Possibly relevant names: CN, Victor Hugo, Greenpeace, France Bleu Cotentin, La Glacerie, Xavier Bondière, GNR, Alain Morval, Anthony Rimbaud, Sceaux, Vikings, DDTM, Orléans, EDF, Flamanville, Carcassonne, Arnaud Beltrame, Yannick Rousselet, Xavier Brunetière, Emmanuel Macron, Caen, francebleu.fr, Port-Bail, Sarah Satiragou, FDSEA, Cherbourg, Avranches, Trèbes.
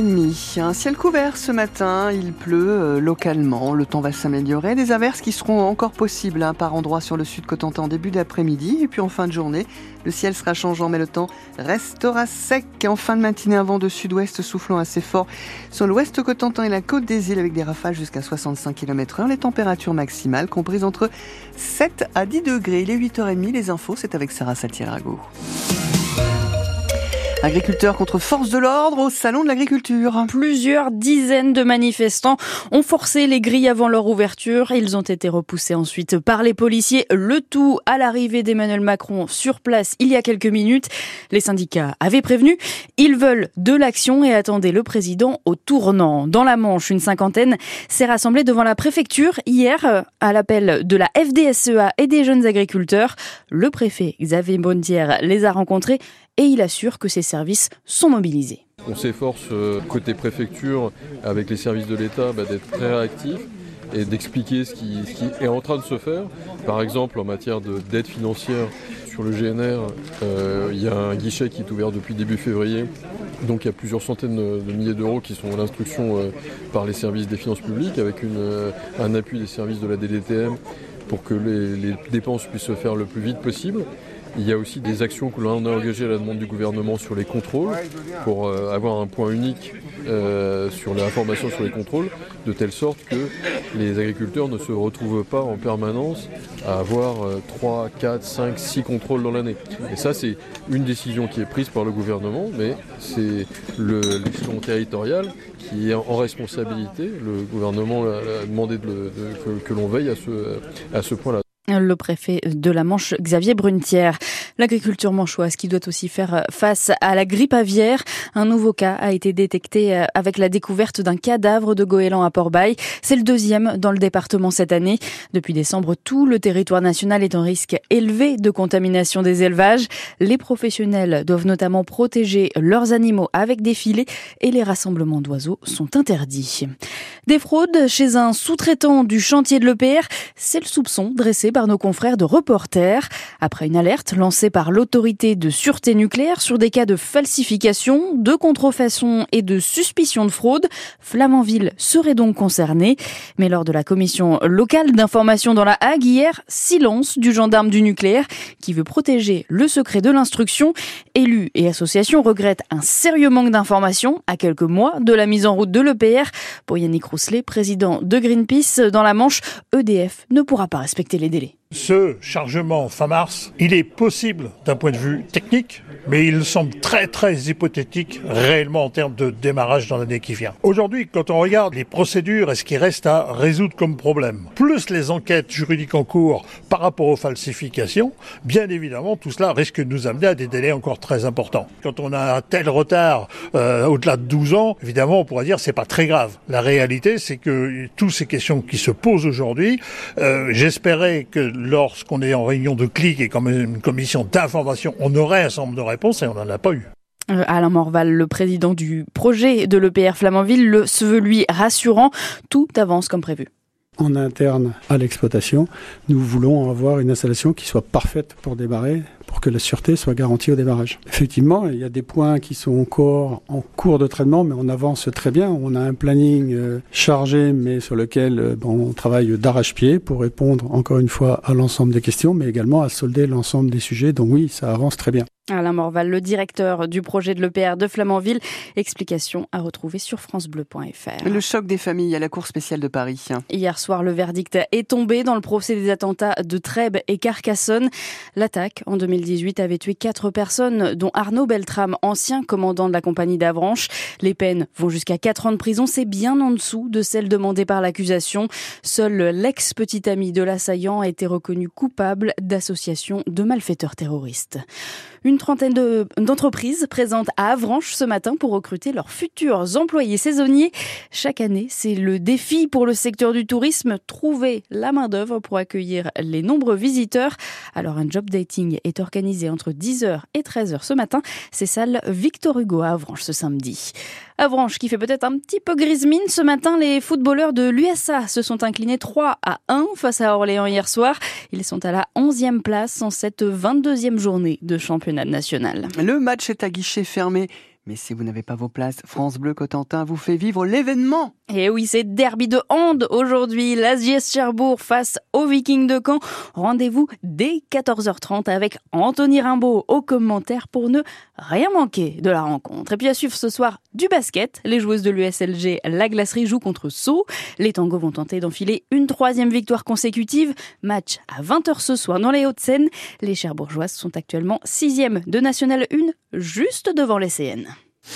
8h30. Un ciel couvert ce matin, il pleut localement, le temps va s'améliorer. Des averses qui seront encore possibles par endroits sur le sud Cotentin en début d'après-midi. Et puis en fin de journée, le ciel sera changeant mais le temps restera sec. En fin de matinée, un vent de sud-ouest soufflant assez fort sur l'ouest Cotentin et la côte des îles avec des rafales jusqu'à 65 km/h. Les températures maximales comprises entre 7 à 10 degrés. Il est 8h30, les infos, c'est avec Sarah Satiragou. Agriculteurs contre force de l'ordre au salon de l'agriculture. Plusieurs dizaines de manifestants ont forcé les grilles avant leur ouverture. Ils ont été repoussés ensuite par les policiers. Le tout à l'arrivée d'Emmanuel Macron sur place il y a quelques minutes. Les syndicats avaient prévenu. Ils veulent de l'action et attendaient le président au tournant. Dans la Manche, une cinquantaine s'est rassemblée devant la préfecture hier à l'appel de la FDSEA et des jeunes agriculteurs. Le préfet Xavier Bondière les a rencontrés et il assure que ces services sont mobilisés. On s'efforce côté préfecture avec les services de l'État d'être très réactifs et d'expliquer ce qui est en train de se faire. Par exemple en matière d'aide financière sur le GNR, il y a un guichet qui est ouvert depuis début février. Donc il y a plusieurs centaines de milliers d'euros qui sont à l'instruction par les services des finances publiques avec un appui des services de la DDTM pour que les dépenses puissent se faire le plus vite possible. Il y a aussi des actions que l'on a engagées à la demande du gouvernement sur les contrôles pour avoir un point unique sur l'information sur les contrôles, de telle sorte que les agriculteurs ne se retrouvent pas en permanence à avoir 3, 4, 5, 6 contrôles dans l'année. Et ça, c'est une décision qui est prise par le gouvernement, mais c'est l'échelon territorial qui est en responsabilité. Le gouvernement a demandé que l'on veille à ce point-là. Le préfet de la Manche, Xavier Brunetière. L'agriculture manchoise qui doit aussi faire face à la grippe aviaire. Un nouveau cas a été détecté avec la découverte d'un cadavre de goéland à Port-Bail. C'est le deuxième dans le département cette année. Depuis décembre, tout le territoire national est en risque élevé de contamination des élevages. Les professionnels doivent notamment protéger leurs animaux avec des filets et les rassemblements d'oiseaux sont interdits. Des fraudes chez un sous-traitant du chantier de l'EPR, c'est le soupçon dressé par nos confrères de Reporters. Après une alerte lancée par l'autorité de sûreté nucléaire sur des cas de falsification, de contrefaçon et de suspicion de fraude, Flamanville serait donc concernée. Mais lors de la commission locale d'information dans la Hague hier, silence du gendarme du nucléaire qui veut protéger le secret de l'instruction. Élus et associations regrettent un sérieux manque d'informations à quelques mois de la mise en route de l'EPR. Pour Yannick Rousselet, président de Greenpeace, dans la Manche, EDF ne pourra pas respecter les délais. Ce chargement fin mars, il est possible d'un point de vue technique, mais il semble très très hypothétique réellement en termes de démarrage dans l'année qui vient. Aujourd'hui, quand on regarde les procédures et ce qui reste à résoudre comme problème, plus les enquêtes juridiques en cours par rapport aux falsifications, bien évidemment tout cela risque de nous amener à des délais encore très importants. Quand on a un tel retard au-delà de 12 ans, évidemment on pourra dire c'est pas très grave. La réalité c'est que toutes ces questions qui se posent aujourd'hui, j'espérais que lorsqu'on est en réunion de clic et comme une commission d'information, on aurait un certain nombre de réponses et on n'en a pas eu. Alain Morval, le président du projet de l'EPR Flamanville, se veut lui rassurant. Tout avance comme prévu. En interne à l'exploitation, nous voulons avoir une installation qui soit parfaite pour démarrer, pour que la sûreté soit garantie au démarrage. Effectivement, il y a des points qui sont encore en cours de traitement, mais on avance très bien. On a un planning chargé, mais sur lequel on travaille d'arrache-pied pour répondre encore une fois à l'ensemble des questions, mais également à solder l'ensemble des sujets. Donc oui, ça avance très bien. Alain Morval, le directeur du projet de l'EPR de Flamanville. Explication à retrouver sur francebleu.fr. Le choc des familles à la Cour spéciale de Paris. Hier soir, le verdict est tombé dans le procès des attentats de Trèbes et Carcassonne. L'attaque en 2018 avait tué 4 personnes, dont Arnaud Beltrame, ancien commandant de la compagnie d'Avranches. Les peines vont jusqu'à 4 ans de prison. C'est bien en dessous de celle demandée par l'accusation. Seul l'ex-petit ami de l'assaillant a été reconnu coupable d'association de malfaiteurs terroristes. Une trentaine d'entreprises présentes à Avranches ce matin pour recruter leurs futurs employés saisonniers. Chaque année, c'est le défi pour le secteur du tourisme, trouver la main-d'œuvre pour accueillir les nombreux visiteurs. Alors un job dating est organisé entre 10h et 13h ce matin. C'est salle Victor Hugo à Avranches ce samedi. Avranches qui fait peut-être un petit peu grise mine ce matin. Les footballeurs de l'USA se sont inclinés 3-1 face à Orléans hier soir. Ils sont à la 11e place en cette 22e journée de championnat national. Le match est à guichet fermé. Mais si vous n'avez pas vos places, France Bleu Cotentin vous fait vivre l'événement. Et oui, c'est derby de hand aujourd'hui. L'ASGS Cherbourg face aux Vikings de Caen. Rendez-vous dès 14h30 avec Anthony Rimbaud au commentaire pour ne rien manquer de la rencontre. Et puis à suivre ce soir du basket. Les joueuses de l'USLG La Glacerie jouent contre Sceaux. Les tangos vont tenter d'enfiler une troisième victoire consécutive. Match à 20h ce soir dans les Hauts-de-Seine. Les Cherbourgeoises sont actuellement 6e de National 1, juste devant les CN.